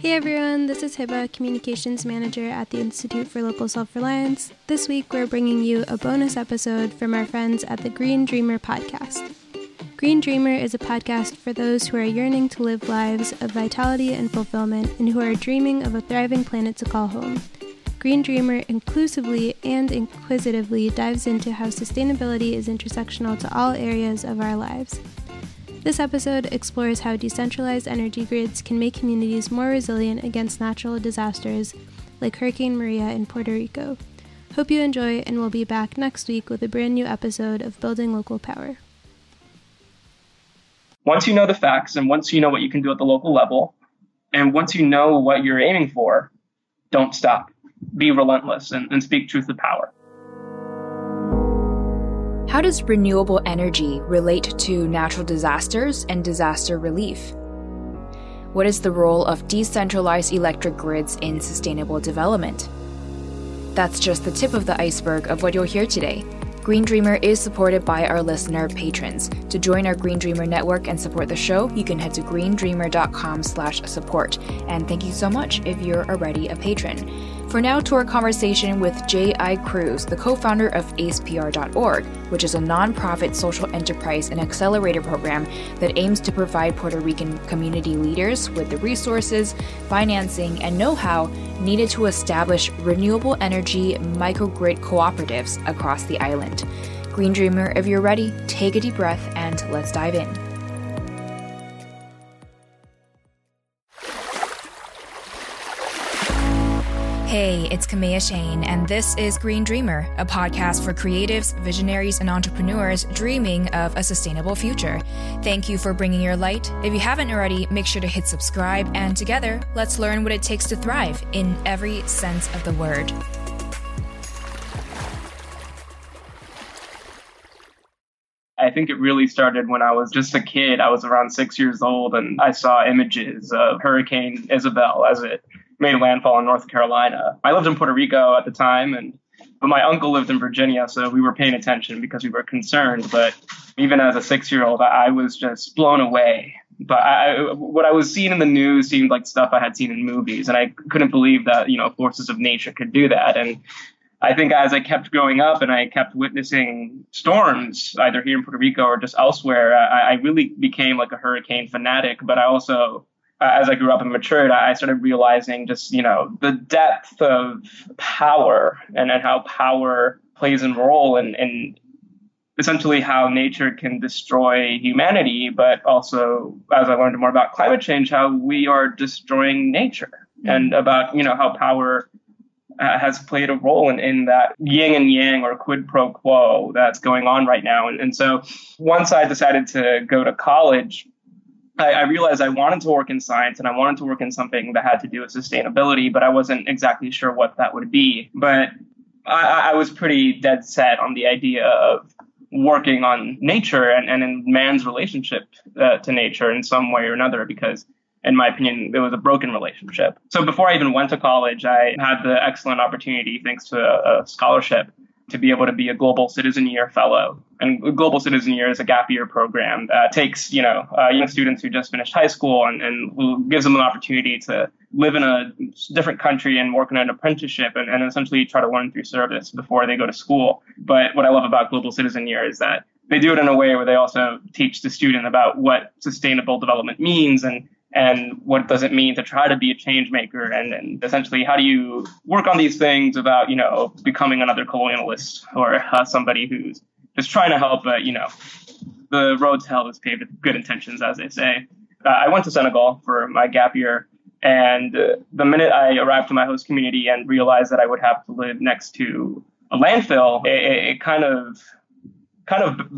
Hey everyone, this is Hiba, Communications Manager at the Institute for Local Self-Reliance. This week we're bringing you a bonus episode from our friends at the Green Dreamer podcast. Green Dreamer is a podcast for those who are yearning to live lives of vitality and fulfillment and who are dreaming of a thriving planet to call home. Green Dreamer inclusively and inquisitively dives into how sustainability is intersectional to all areas of our lives. This episode explores how decentralized energy grids can make communities more resilient against natural disasters like Hurricane Maria in Puerto Rico. Hope you enjoy, and we'll be back next week with a brand new episode of Building Local Power. Once you know the facts, and once you know what you can do at the local level, and once you know what you're aiming for, don't stop. Be relentless and speak truth to power. How does renewable energy relate to natural disasters and disaster relief? What is the role of decentralized electric grids in sustainable development? That's just the tip of the iceberg of what you'll hear today. Green Dreamer is supported by our listener patrons. To join our Green Dreamer network and support the show, you can head to greendreamer.com/support. And thank you so much if you're already a patron. For now, to our conversation with J.I. Cruz, the co-founder of ACEPR.org, which is a nonprofit social enterprise and accelerator program that aims to provide Puerto Rican community leaders with the resources, financing, and know-how needed to establish renewable energy microgrid cooperatives across the island. Green Dreamer, if you're ready, take a deep breath and let's dive in. Hey, it's Kamea Shane, and this is Green Dreamer, a podcast for creatives, visionaries, and entrepreneurs dreaming of a sustainable future. Thank you for bringing your light. If you haven't already, make sure to hit subscribe, and together, let's learn what it takes to thrive in every sense of the word. I think it really started when I was just a kid. I was around 6 years old, and I saw images of Hurricane Isabel as it made landfall in North Carolina. I lived in Puerto Rico at the time, but my uncle lived in Virginia, so we were paying attention because we were concerned. But even as a six-year-old, I was just blown away. But what I was seeing in the news seemed like stuff I had seen in movies, and I couldn't believe that, forces of nature could do that. And I think as I kept growing up and I kept witnessing storms, either here in Puerto Rico or just elsewhere, I really became like a hurricane fanatic. But I also, as I grew up and matured, I started realizing just, the depth of power and how power plays a role in essentially how nature can destroy humanity. But also, as I learned more about climate change, how we are destroying nature and about, how power has played a role in that yin and yang or quid pro quo that's going on right now. And so once I decided to go to college, I realized I wanted to work in science and I wanted to work in something that had to do with sustainability, but I wasn't exactly sure what that would be. But I was pretty dead set on the idea of working on nature and in man's relationship to nature in some way or another, because in my opinion, it was a broken relationship. So before I even went to college, I had the excellent opportunity, thanks to a scholarship, to be able to be a Global Citizen Year fellow. And Global Citizen Year is a gap year program that takes, young students who just finished high school and gives them an opportunity to live in a different country and work in an apprenticeship and essentially try to learn through service before they go to school. But what I love about Global Citizen Year is that they do it in a way where they also teach the student about what sustainable development means and what does it mean to try to be a change maker, and essentially how do you work on these things about, becoming another colonialist or somebody who's just trying to help, but, the road to hell is paved with good intentions, as they say. I went to Senegal for my gap year, and the minute I arrived in my host community and realized that I would have to live next to a landfill, it kind of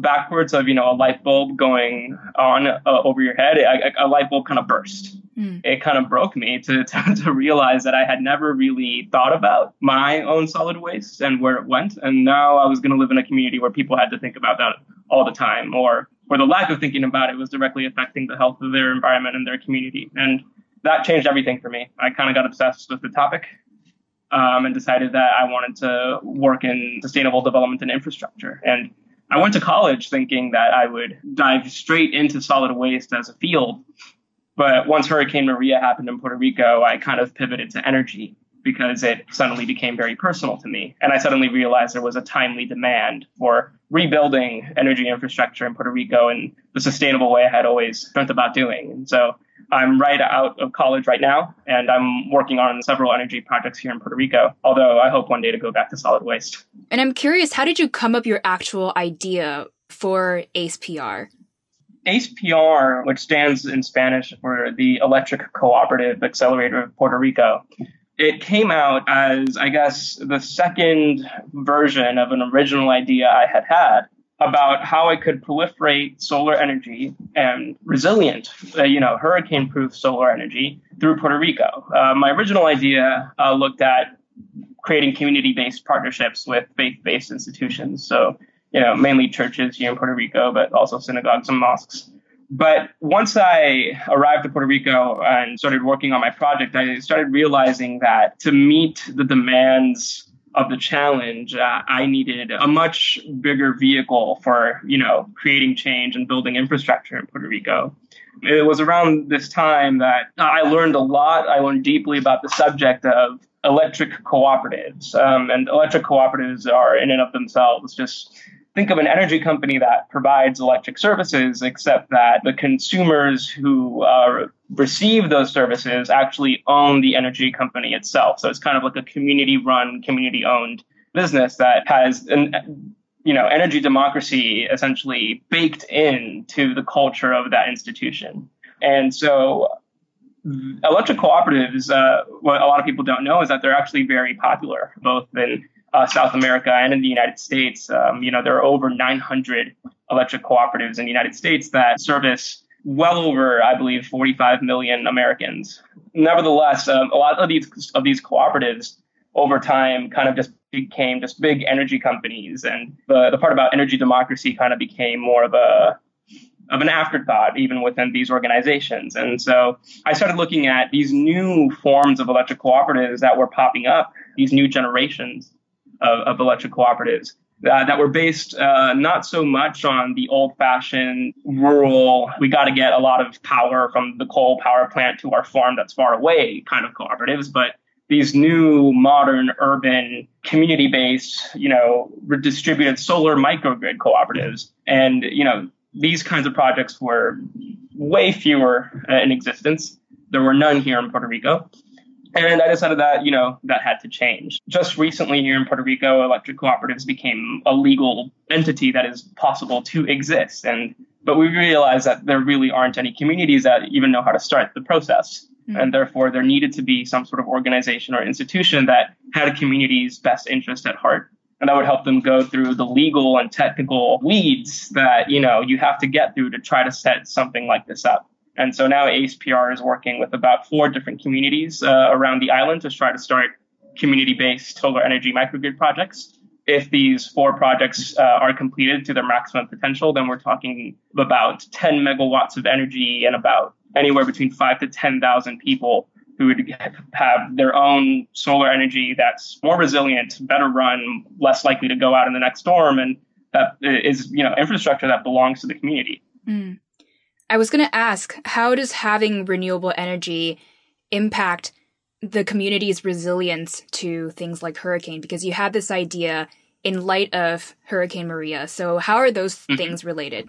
backwards of, a light bulb going on over your head, a light bulb kind of burst. It kind of broke me to realize that I had never really thought about my own solid waste and where it went. And now I was going to live in a community where people had to think about that all the time, or where the lack of thinking about it was directly affecting the health of their environment and their community. And that changed everything for me. I kind of got obsessed with the topic. And decided that I wanted to work in sustainable development and infrastructure. And I went to college thinking that I would dive straight into solid waste as a field, But once Hurricane Maria happened in Puerto Rico, I kind of pivoted to energy because it suddenly became very personal to me. And I suddenly realized there was a timely demand for rebuilding energy infrastructure in Puerto Rico in the sustainable way I had always dreamt about doing. And so I'm right out of college right now, and I'm working on several energy projects here in Puerto Rico, although I hope one day to go back to solid waste. And I'm curious, how did you come up with your actual idea for ACEPR? ACEPR, which stands in Spanish for the Electric Cooperative Accelerator of Puerto Rico, it came out as, I guess, the second version of an original idea I had had about how I could proliferate solar energy and resilient, hurricane-proof solar energy through Puerto Rico. My original idea looked at creating community-based partnerships with faith-based institutions, so mainly churches here in Puerto Rico, but also synagogues and mosques. But once I arrived at Puerto Rico and started working on my project, I started realizing that to meet the demands of the challenge, I needed a much bigger vehicle for, creating change and building infrastructure in Puerto Rico. It was around this time that I learned a lot. I learned deeply about the subject of electric cooperatives. And electric cooperatives are in and of themselves just... think of an energy company that provides electric services, except that the consumers who receive those services actually own the energy company itself. So it's kind of like a community-run, community-owned business that has an, energy democracy essentially baked into the culture of that institution. And so electric cooperatives, what a lot of people don't know is that they're actually very popular, both in South America and in the United States. There are over 900 electric cooperatives in the United States that service well over, I believe, 45 million Americans. Nevertheless, a lot of these cooperatives over time kind of just became just big energy companies. And the part about energy democracy kind of became more of an afterthought, even within these organizations. And so I started looking at these new forms of electric cooperatives that were popping up, these new generations of electric cooperatives that were based not so much on the old-fashioned rural, we got to get a lot of power from the coal power plant to our farm that's far away kind of cooperatives, but these new modern urban community-based, redistributed solar microgrid cooperatives. And, these kinds of projects were way fewer in existence. There were none here in Puerto Rico. And I decided that, that had to change. Just recently here in Puerto Rico, electric cooperatives became a legal entity that is possible to exist. But we realized that there really aren't any communities that even know how to start the process. Mm-hmm. And therefore, there needed to be some sort of organization or institution that had a community's best interest at heart. And that would help them go through the legal and technical weeds that, you have to get through to try to set something like this up. And so now ACEPR is working with about 4 different communities around the island to try to start community-based solar energy microgrid projects. If these 4 projects are completed to their maximum potential, then we're talking about 10 megawatts of energy and about anywhere between 5,000 to 10,000 people who would have their own solar energy that's more resilient, better run, less likely to go out in the next storm. And that is, infrastructure that belongs to the community. Mm. I was going to ask, how does having renewable energy impact the community's resilience to things like hurricane? Because you had this idea in light of Hurricane Maria. So how are those things related?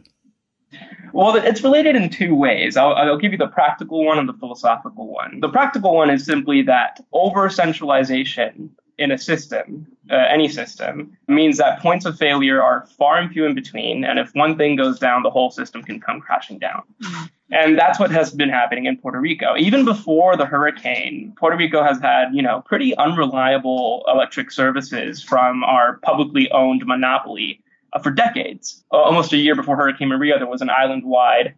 Well, it's related in 2 ways. I'll give you the practical one and the philosophical one. The practical one is simply that over-centralization in a system, any system, means that points of failure are far and few in between. And if one thing goes down, the whole system can come crashing down. And that's what has been happening in Puerto Rico. Even before the hurricane, Puerto Rico has had, pretty unreliable electric services from our publicly owned monopoly for decades. Almost a year before Hurricane Maria, there was an island-wide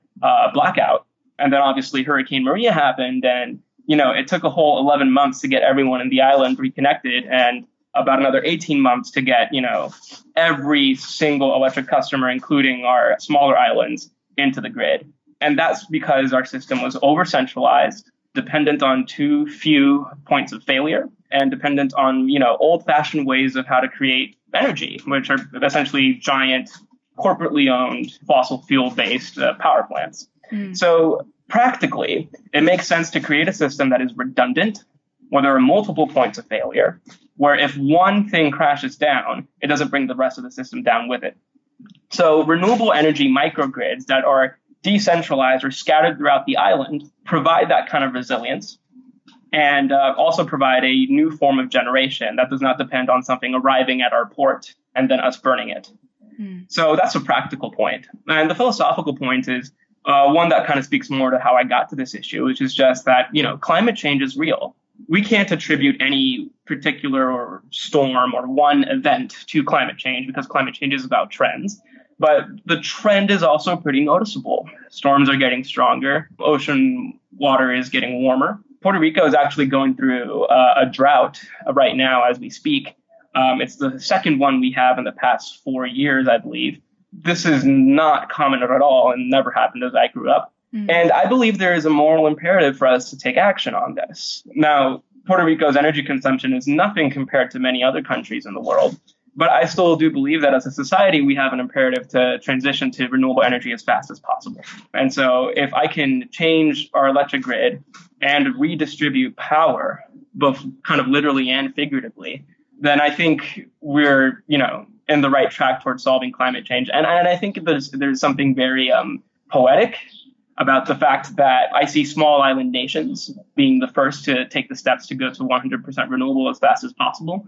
blackout. And then obviously Hurricane Maria happened, and it took a whole 11 months to get everyone in the island reconnected, and about another 18 months to get, every single electric customer, including our smaller islands, into the grid. And that's because our system was over-centralized, dependent on too few points of failure, and dependent on, old-fashioned ways of how to create energy, which are essentially giant, corporately owned, fossil fuel-based power plants. Mm. So Practically, it makes sense to create a system that is redundant, where there are multiple points of failure, where if one thing crashes down, it doesn't bring the rest of the system down with it. So renewable energy microgrids that are decentralized or scattered throughout the island provide that kind of resilience, and also provide a new form of generation that does not depend on something arriving at our port and then us burning it. So that's a practical point. And the philosophical point is one that kind of speaks more to how I got to this issue, which is just that, you know, climate change is real. We can't attribute any particular storm or one event to climate change, because climate change is about trends. But the trend is also pretty noticeable. Storms are getting stronger. Ocean water is getting warmer. Puerto Rico is actually going through a drought right now as we speak. It's the second one we have in the past 4 years, I believe. This is not common at all and never happened as I grew up. And I believe there is a moral imperative for us to take action on this. Now, Puerto Rico's energy consumption is nothing compared to many other countries in the world. But I still do believe that as a society, we have an imperative to transition to renewable energy as fast as possible. And so if I can change our electric grid and redistribute power, both kind of literally and figuratively, then I think we're, you know, in the right track towards solving climate change. And I think there's something very poetic about the fact that I see small island nations being the first to take the steps to go to 100% renewable as fast as possible,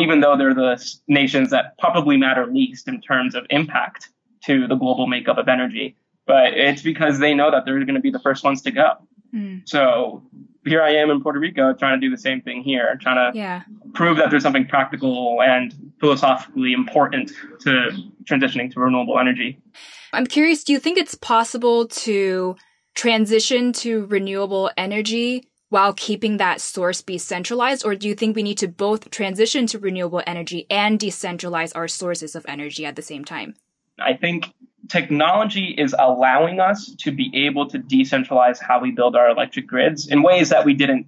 even though they're the nations that probably matter least in terms of impact to the global makeup of energy. But it's because they know that they're going to be the first ones to go. So here I am in Puerto Rico trying to do the same thing here, trying to prove that there's something practical and philosophically important to transitioning to renewable energy. I'm curious, do you think it's possible to transition to renewable energy while keeping that source be centralized? Or do you think we need to both transition to renewable energy and decentralize our sources of energy at the same time? I think technology is allowing us to be able to decentralize how we build our electric grids in ways that we didn't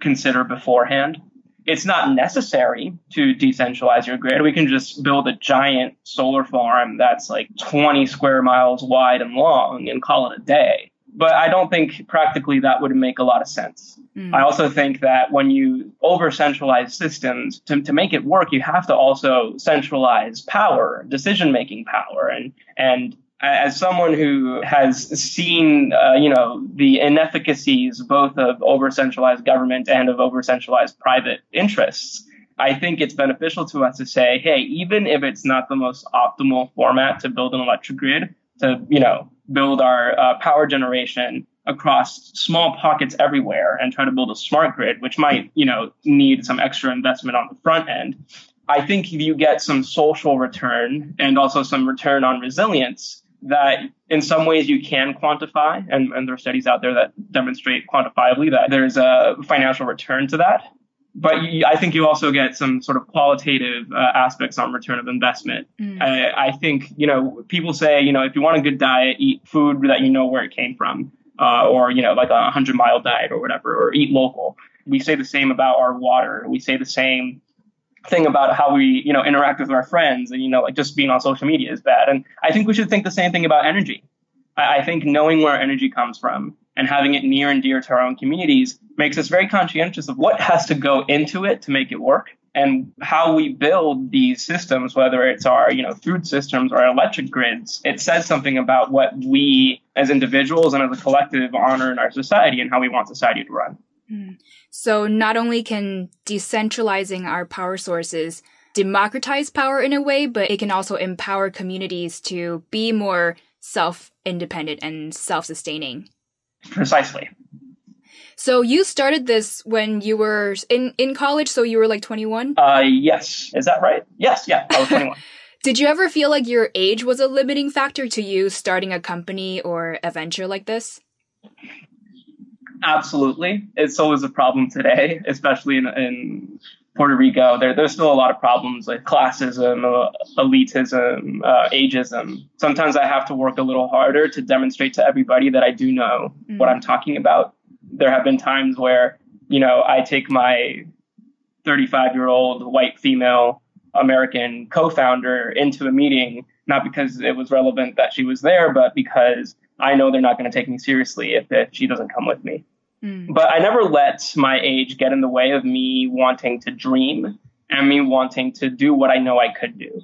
consider beforehand. It's not necessary to decentralize your grid. We can just build a giant solar farm that's like 20 square miles wide and long and call it a day. But I don't think practically that would make a lot of sense. I also think that when you over-centralize systems, to make it work, you have to also centralize power, decision-making power. And as someone who has seen, the inefficacies both of over-centralized government and of over-centralized private interests, I think it's beneficial to us to say, hey, even if it's not the most optimal format to build an electric grid, to, you know, build our power generation across small pockets everywhere and try to build a smart grid, which might, you know, need some extra investment on the front end. I think you get some social return and also some return on resilience that in some ways you can quantify. And there are studies out there that demonstrate quantifiably that there's a financial return to that. But I think you also get some sort of qualitative aspects on return of investment. I think, you know, people say, you know, if you want a good diet, eat food that you know where it came from, or, you know, like a 100-mile diet or whatever, or eat local. We say the same about our water. We say the same thing about how we, you know, interact with our friends and, you know, like just being on social media is bad. And I think we should think the same thing about energy. I think knowing where energy comes from and having it near and dear to our own communities makes us very conscientious of what has to go into it to make it work and how we build these systems, whether it's our, you know, food systems or our electric grids. It says something about what we as individuals and as a collective honor in our society and how we want society to run. So not only can decentralizing our power sources democratize power in a way, but it can also empower communities to be more self-independent and self-sustaining. Precisely. So you started this when you were in college, so you were like 21? Yes. Is that right? Yes. Yeah, I was 21. Did you ever feel like your age was a limiting factor to you starting a company or a venture like this? Absolutely. It's always a problem today, especially in Puerto Rico. There's still a lot of problems like classism, elitism, ageism. Sometimes I have to work a little harder to demonstrate to everybody that I do know what I'm talking about. There have been times where, you know, I take my 35-year-old white female American co-founder into a meeting, not because it was relevant that she was there, but because I know they're not going to take me seriously if she doesn't come with me. Mm. But I never let my age get in the way of me wanting to dream and me wanting to do what I know I could do.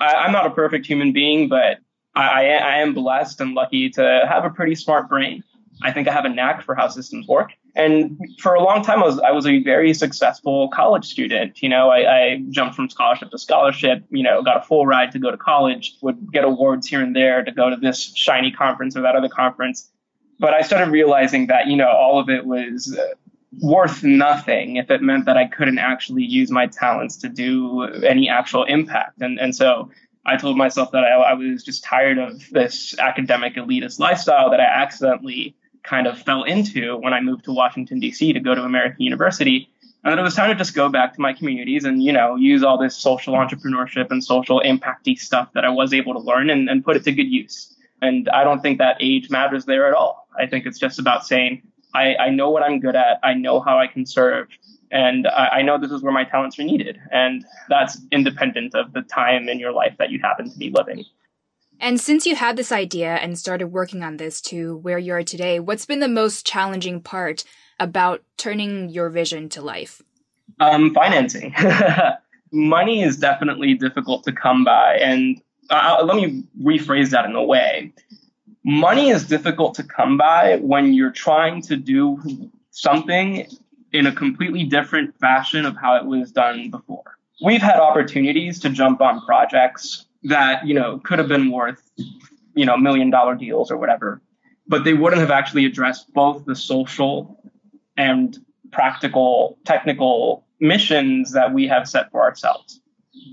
I'm not a perfect human being, but I am blessed and lucky to have a pretty smart brain. I think I have a knack for how systems work. And for a long time, I was a very successful college student. You know, I jumped from scholarship to scholarship, you know, got a full ride to go to college, would get awards here and there to go to this shiny conference or that other conference. But I started realizing that, you know, all of it was worth nothing if it meant that I couldn't actually use my talents to do any actual impact. And so I told myself that I was just tired of this academic elitist lifestyle that I accidentally kind of fell into when I moved to Washington, D.C. to go to American University. And then it was time to just go back to my communities and, you know, use all this social entrepreneurship and social impacty stuff that I was able to learn and put it to good use. And I don't think that age matters there at all. I think it's just about saying, I know what I'm good at. I know how I can serve. And I know this is where my talents are needed. And that's independent of the time in your life that you happen to be living. And since you had this idea and started working on this to where you are today, what's been the most challenging part about turning your vision to life? Financing. Money is definitely difficult to come by. And let me rephrase that in a way. Money is difficult to come by when you're trying to do something in a completely different fashion of how it was done before. We've had opportunities to jump on projects that, you know, could have been worth, you know, $1 million deals or whatever, but they wouldn't have actually addressed both the social and practical, technical missions that we have set for ourselves.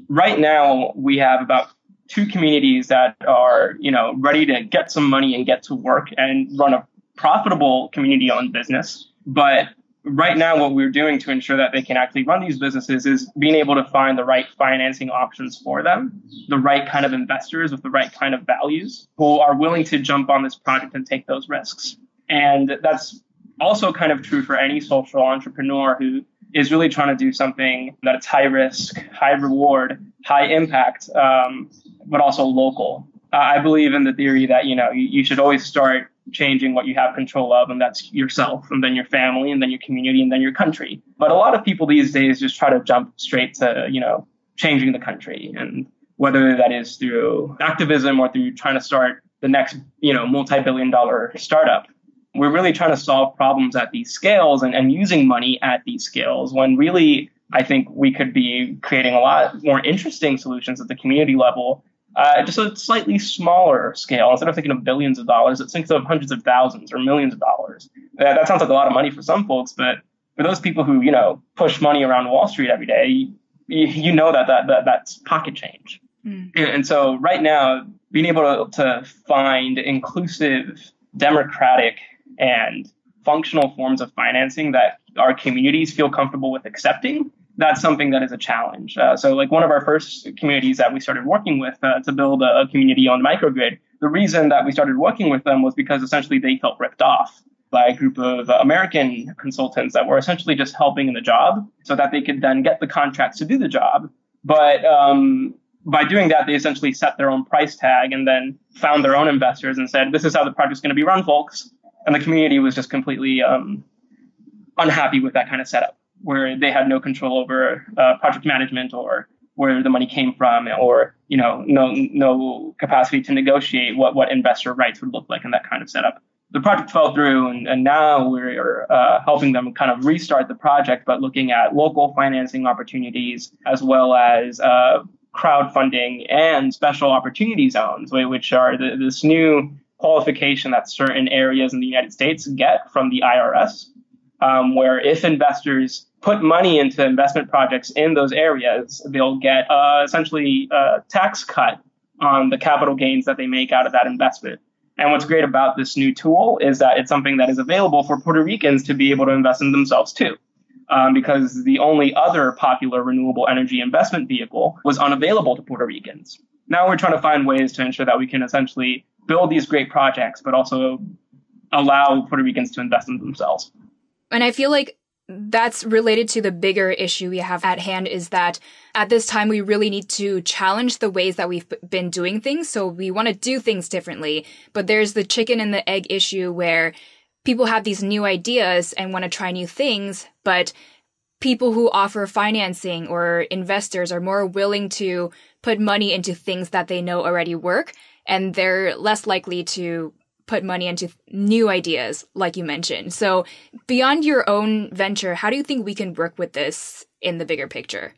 Right now, we have about two communities that are, you know, ready to get some money and get to work and run a profitable community-owned business. But right now, what we're doing to ensure that they can actually run these businesses is being able to find the right financing options for them, the right kind of investors with the right kind of values who are willing to jump on this project and take those risks. And that's also kind of true for any social entrepreneur who is really trying to do something that's high risk, high reward, high impact, but also local. I believe in the theory that, you know, you should always start changing what you have control of, and that's yourself, and then your family, and then your community, and then your country. But a lot of people these days just try to jump straight to, you know, changing the country, and whether that is through activism or through trying to start the next, you know, multi-billion-dollar startup. We're really trying to solve problems at these scales and using money at these scales when really I think we could be creating a lot more interesting solutions at the community level. Just a slightly smaller scale. Instead of thinking of billions of dollars, it thinks of hundreds of thousands or millions of dollars. That sounds like a lot of money for some folks, but for those people who, you know, push money around Wall Street every day, you know that's pocket change. Mm. And so right now, being able to find inclusive, democratic, and functional forms of financing that our communities feel comfortable with accepting, that's something that is a challenge. So like one of our first communities that we started working with to build a community-owned microgrid, the reason that we started working with them was because essentially they felt ripped off by a group of American consultants that were essentially just helping in the job so that they could then get the contracts to do the job. But by doing that, they essentially set their own price tag and then found their own investors and said, this is how the project's going to be run, folks. And the community was just completely unhappy with that kind of setup, where they had no control over project management or where the money came from, or, you know, no capacity to negotiate what investor rights would look like in that kind of setup. The project fell through, and now we're helping them kind of restart the project, but looking at local financing opportunities as well as crowdfunding and special opportunity zones, which are this new qualification that certain areas in the United States get from the IRS, where if investors put money into investment projects in those areas, they'll get essentially a tax cut on the capital gains that they make out of that investment. And what's great about this new tool is that it's something that is available for Puerto Ricans to be able to invest in themselves too, because the only other popular renewable energy investment vehicle was unavailable to Puerto Ricans. Now we're trying to find ways to ensure that we can essentially build these great projects, but also allow Puerto Ricans to invest in themselves. And I feel like that's related to the bigger issue we have at hand, is that at this time, we really need to challenge the ways that we've been doing things. So we want to do things differently. But there's the chicken and the egg issue where people have these new ideas and want to try new things, but people who offer financing or investors are more willing to put money into things that they know already work, and they're less likely to put money into new ideas, like you mentioned. So beyond your own venture, how do you think we can work with this in the bigger picture?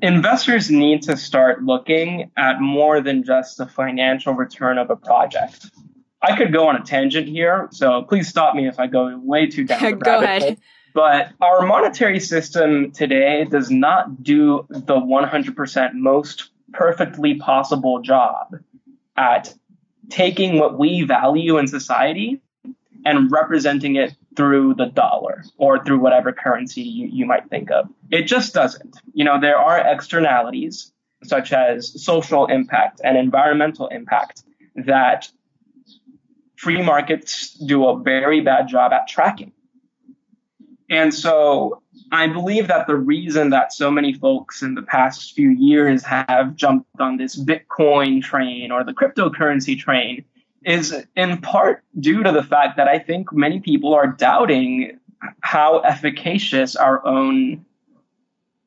Investors need to start looking at more than just the financial return of a project. I could go on a tangent here, so please stop me if I go way too down the rabbit hole. Go ahead. But our monetary system today does not do the 100% most perfectly possible job at taking what we value in society and representing it through the dollar or through whatever currency you might think of. It just doesn't. You know, there are externalities such as social impact and environmental impact that free markets do a very bad job at tracking. And so I believe that the reason that so many folks in the past few years have jumped on this Bitcoin train or the cryptocurrency train is in part due to the fact that I think many people are doubting how efficacious our own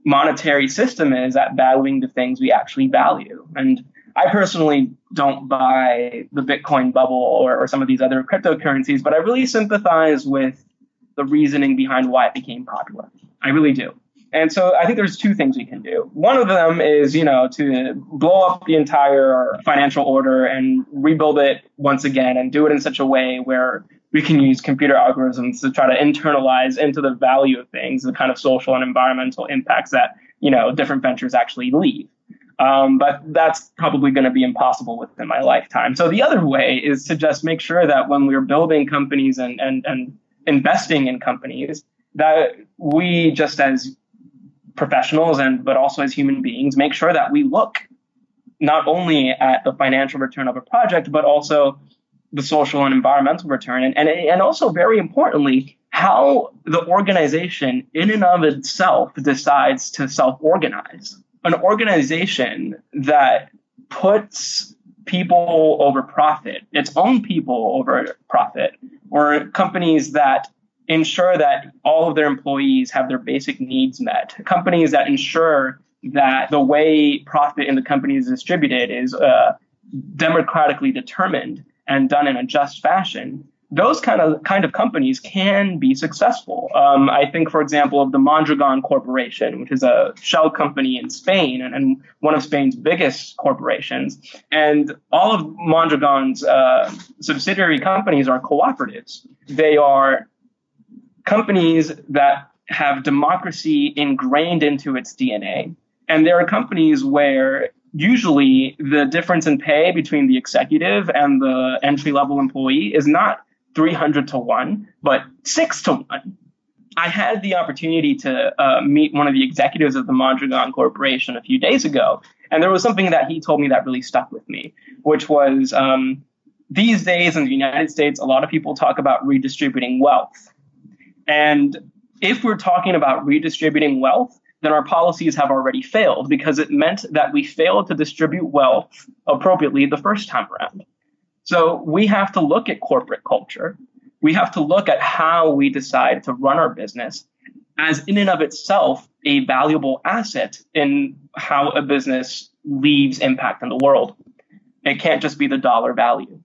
monetary system is at valuing the things we actually value. And I personally don't buy the Bitcoin bubble or some of these other cryptocurrencies, but I really sympathize with the reasoning behind why it became popular. I really do. And so I think there's two things we can do. One of them is, you know, to blow up the entire financial order and rebuild it once again and do it in such a way where we can use computer algorithms to try to internalize into the value of things, the kind of social and environmental impacts that, you know, different ventures actually leave. But that's probably going to be impossible within my lifetime. So the other way is to just make sure that when we're building companies and investing in companies, that we just as professionals but also as human beings make sure that we look not only at the financial return of a project, but also the social and environmental return. And also, very importantly, how the organization in and of itself decides to self-organize. An organization that puts people over profit, its own people over profit, or companies that ensure that all of their employees have their basic needs met, companies that ensure that the way profit in the company is distributed is democratically determined and done in a just fashion, those kind of companies can be successful. I think, for example, of the Mondragon Corporation, which is a shell company in Spain and one of Spain's biggest corporations. And all of Mondragon's subsidiary companies are cooperatives. They are companies that have democracy ingrained into its DNA. And there are companies where usually the difference in pay between the executive and the entry-level employee is not 300 to 1, but 6 to 1. I had the opportunity to meet one of the executives of the Mondragon Corporation a few days ago, and there was something that he told me that really stuck with me, which was these days in the United States, a lot of people talk about redistributing wealth. And if we're talking about redistributing wealth, then our policies have already failed, because it meant that we failed to distribute wealth appropriately the first time around. So we have to look at corporate culture. We have to look at how we decide to run our business as, in and of itself, a valuable asset in how a business leaves impact in the world. It can't just be the dollar value.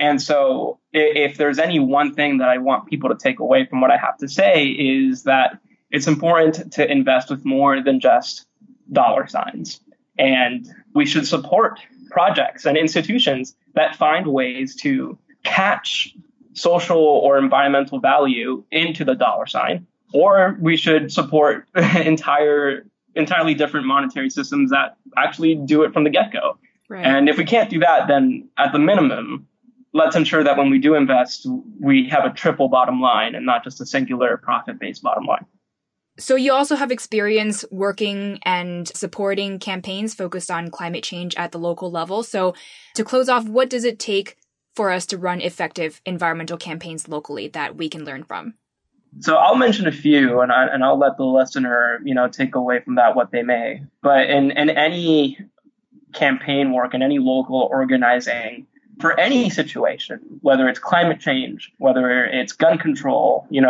And so if there's any one thing that I want people to take away from what I have to say, is that it's important to invest with more than just dollar signs. And we should support projects and institutions that find ways to catch social or environmental value into the dollar sign, or we should support entirely different monetary systems that actually do it from the get-go. Right. And if we can't do that, then at the minimum, let's ensure that when we do invest, we have a triple bottom line and not just a singular profit-based bottom line. So you also have experience working and supporting campaigns focused on climate change at the local level. So to close off, what does it take for us to run effective environmental campaigns locally that we can learn from? So I'll mention a few, and I'll let the listener, take away from that what they may. But in any campaign work, in any local organizing, for any situation, whether it's climate change, whether it's gun control, and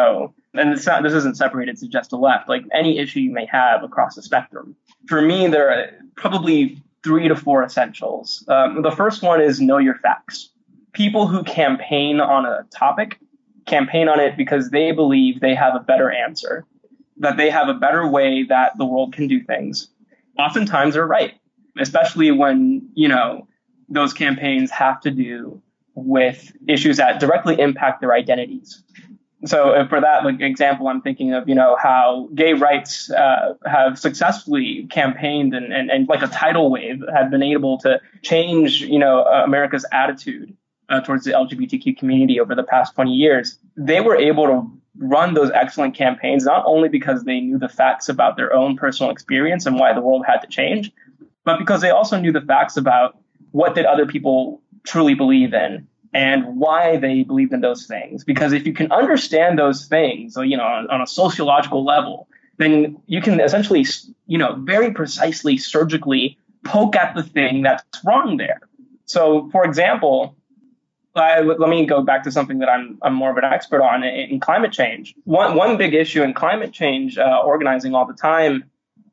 this isn't separated to just the left, like any issue you may have across the spectrum. For me, there are probably 3 to 4 essentials. The first one is know your facts. People who campaign on a topic campaign on it because they believe they have a better answer, that they have a better way that the world can do things. Oftentimes they're right, especially when, those campaigns have to do with issues that directly impact their identities. So for that example, I'm thinking of, how gay rights have successfully campaigned and like a tidal wave have been able to change, America's attitude towards the LGBTQ community over the past 20 years. They were able to run those excellent campaigns, not only because they knew the facts about their own personal experience and why the world had to change, but because they also knew the facts about what did other people truly believe in and why they believed in those things. Because if you can understand those things, on a sociological level, then you can essentially, very precisely, surgically poke at the thing that's wrong there. So, for example, let me go back to something that I'm more of an expert on in climate change. One big issue in climate change organizing all the time,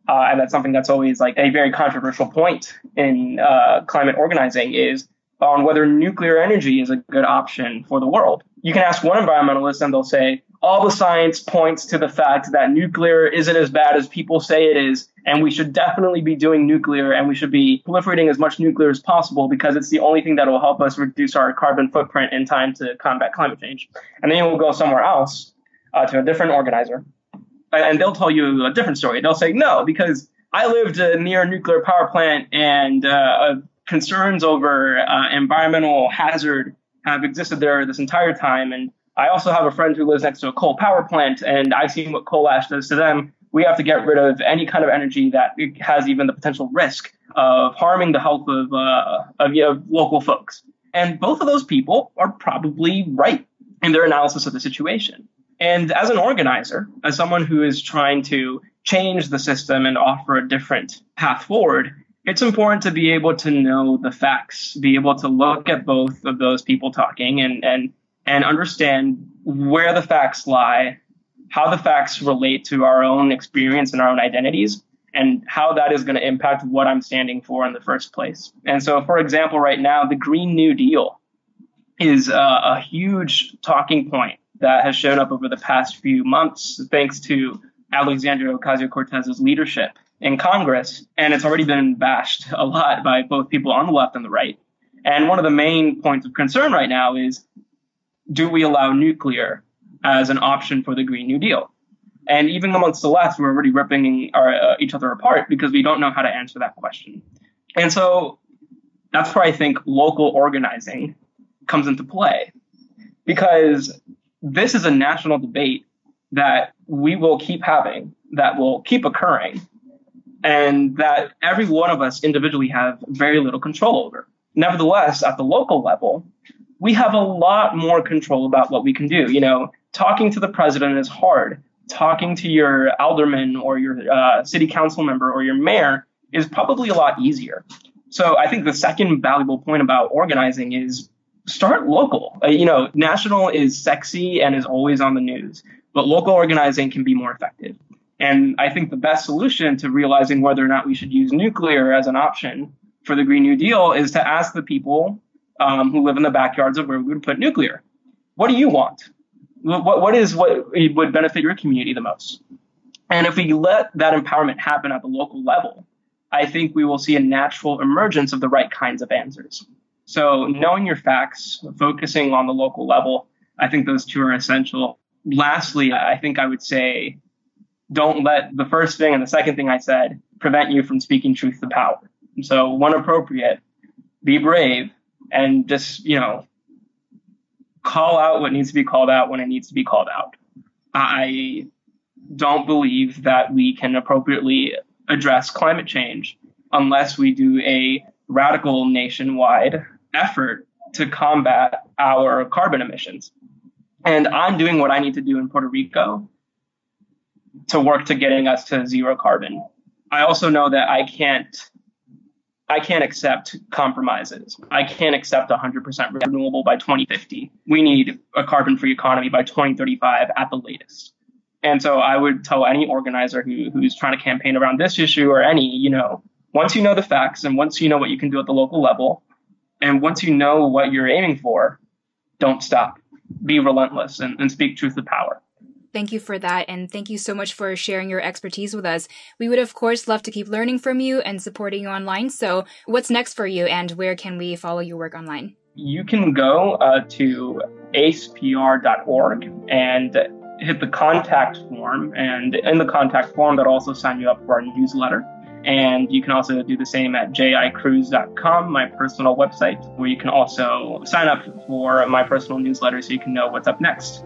and that's something that's always like a very controversial point in climate organizing, is on whether nuclear energy is a good option for the world. You can ask one environmentalist and they'll say, all the science points to the fact that nuclear isn't as bad as people say it is, and we should definitely be doing nuclear, and we should be proliferating as much nuclear as possible because it's the only thing that will help us reduce our carbon footprint in time to combat climate change. And then we'll go somewhere else to a different organizer, and they'll tell you a different story. They'll say, no, because I lived near a nuclear power plant, and concerns over environmental hazard have existed there this entire time. And I also have a friend who lives next to a coal power plant, and I've seen what coal ash does to them. We have to get rid of any kind of energy that has even the potential risk of harming the health of local folks. And both of those people are probably right in their analysis of the situation. And as an organizer, as someone who is trying to change the system and offer a different path forward, it's important to be able to know the facts, be able to look at both of those people talking and understand where the facts lie, how the facts relate to our own experience and our own identities, and how that is going to impact what I'm standing for in the first place. And so, for example, right now, the Green New Deal is a huge talking point that has shown up over the past few months, thanks to Alexandria Ocasio-Cortez's leadership in Congress. And it's already been bashed a lot by both people on the left and the right. And one of the main points of concern right now is, do we allow nuclear as an option for the Green New Deal? And even amongst the left, we're already ripping each other apart because we don't know how to answer that question. And so that's where I think local organizing comes into play, because this is a national debate that we will keep having, that will keep occurring, and that every one of us individually have very little control over. Nevertheless, at the local level, we have a lot more control about what we can do. Talking to the president is hard. Talking to your alderman or your city council member or your mayor is probably a lot easier. So I think the second valuable point about organizing is start local. National is sexy and is always on the news, but local organizing can be more effective. And I think the best solution to realizing whether or not we should use nuclear as an option for the Green New Deal is to ask the people who live in the backyards of where we would put nuclear. What do you want? What would benefit your community the most? And if we let that empowerment happen at the local level, I think we will see a natural emergence of the right kinds of answers. So knowing your facts, focusing on the local level, I think those two are essential. Lastly, I think I would say, don't let the first thing and the second thing I said prevent you from speaking truth to power. So when appropriate, be brave. And just, call out what needs to be called out when it needs to be called out. I don't believe that we can appropriately address climate change unless we do a radical nationwide effort to combat our carbon emissions. And I'm doing what I need to do in Puerto Rico to work to getting us to zero carbon. I also know that I can't accept compromises. I can't accept 100% renewable by 2050. We need a carbon-free economy by 2035 at the latest. And so I would tell any organizer who's trying to campaign around this issue or any, once you know the facts and once you know what you can do at the local level, and once you know what you're aiming for, don't stop. Be relentless and speak truth to power. Thank you for that. And thank you so much for sharing your expertise with us. We would, of course, love to keep learning from you and supporting you online. So what's next for you and where can we follow your work online? You can go to ACEPR.org and hit the contact form. And in the contact form, that'll also sign you up for our newsletter. And you can also do the same at jicruz.com, my personal website, where you can also sign up for my personal newsletter so you can know what's up next.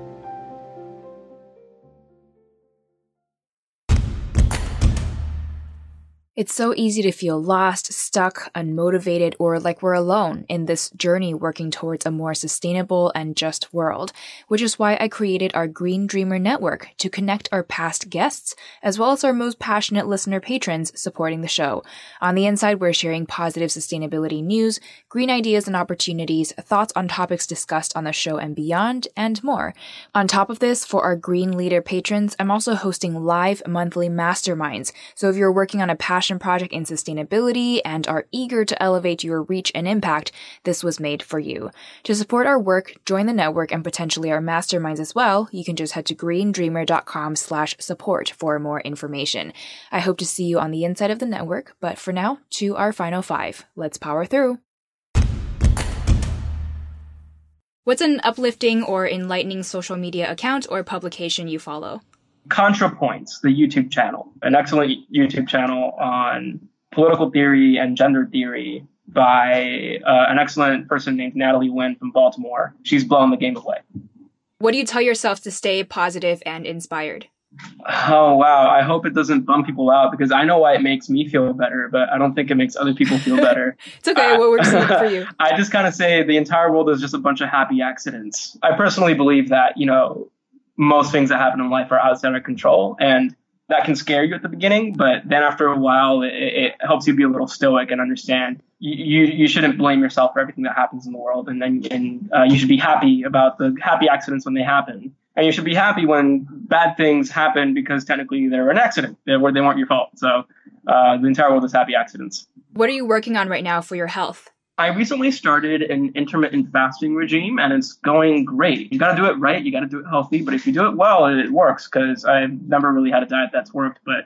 It's so easy to feel lost, stuck, unmotivated, or like we're alone in this journey working towards a more sustainable and just world, which is why I created our Green Dreamer Network to connect our past guests, as well as our most passionate listener patrons supporting the show. On the inside, we're sharing positive sustainability news, green ideas and opportunities, thoughts on topics discussed on the show and beyond, and more. On top of this, for our Green Leader patrons, I'm also hosting live monthly masterminds. So if you're working on a passion project in sustainability and are eager to elevate your reach and impact, this was made for you. To support our work, join the network and potentially our masterminds as well, you can just head to greendreamer.com/support for more information. I hope to see you on the inside of the network, but for now, to our final five. Let's power through. What's an uplifting or enlightening social media account or publication you follow? ContraPoints, the YouTube channel, an excellent YouTube channel on political theory and gender theory by an excellent person named Natalie Wynn from Baltimore. She's blown the game away. What do you tell yourself to stay positive and inspired? Oh, wow. I hope it doesn't bum people out because I know why it makes me feel better, but I don't think it makes other people feel better. It's okay. What works for you? I just kind of say the entire world is just a bunch of happy accidents. I personally believe that, most things that happen in life are outside our control, and that can scare you at the beginning, but then after a while, it helps you be a little stoic and understand you shouldn't blame yourself for everything that happens in the world, and you should be happy about the happy accidents when they happen, and you should be happy when bad things happen because technically they're an accident. They weren't your fault, so the entire world is happy accidents. What are you working on right now for your health? I recently started an intermittent fasting regime, and it's going great. You got to do it right. You got to do it healthy. But if you do it well, it works because I've never really had a diet that's worked. But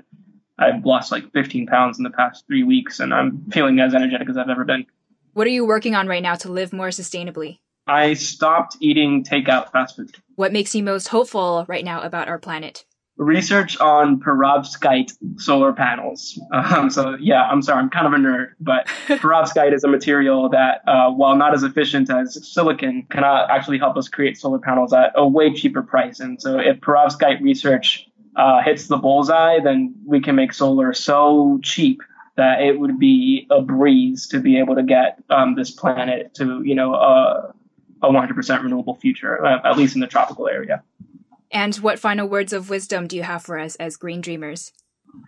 I've lost like 15 pounds in the past 3 weeks, and I'm feeling as energetic as I've ever been. What are you working on right now to live more sustainably? I stopped eating takeout fast food. What makes you most hopeful right now about our planet? Research on perovskite solar panels. I'm sorry, I'm kind of a nerd, but perovskite is a material that, while not as efficient as silicon, can actually help us create solar panels at a way cheaper price. And so if perovskite research hits the bullseye, then we can make solar so cheap that it would be a breeze to be able to get this planet to, a 100% renewable future, at least in the tropical area. And what final words of wisdom do you have for us as Green Dreamers?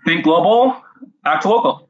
Think global, act local.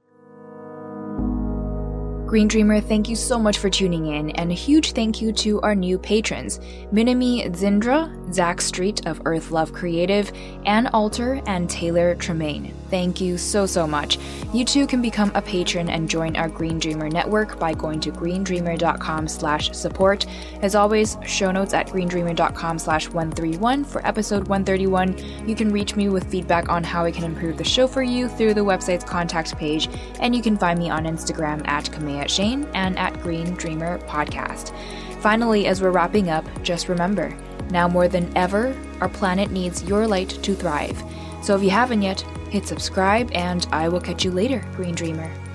Green Dreamer, thank you so much for tuning in, and a huge thank you to our new patrons, Minami, Zindra, Zach Street of Earth Love Creative, Anne Alter, and Taylor Tremaine. Thank you so much. You too can become a patron and join our Green Dreamer network by going to greendreamer.com/support. As always, show notes at greendreamer.com/131 for episode 131. You can reach me with feedback on how I can improve the show for you through the website's contact page, and you can find me on Instagram at Kamea Shane and at Green Dreamer Podcast. Finally, as we're wrapping up, just remember, now more than ever, our planet needs your light to thrive. So if you haven't yet, hit subscribe, and I will catch you later, Green Dreamer.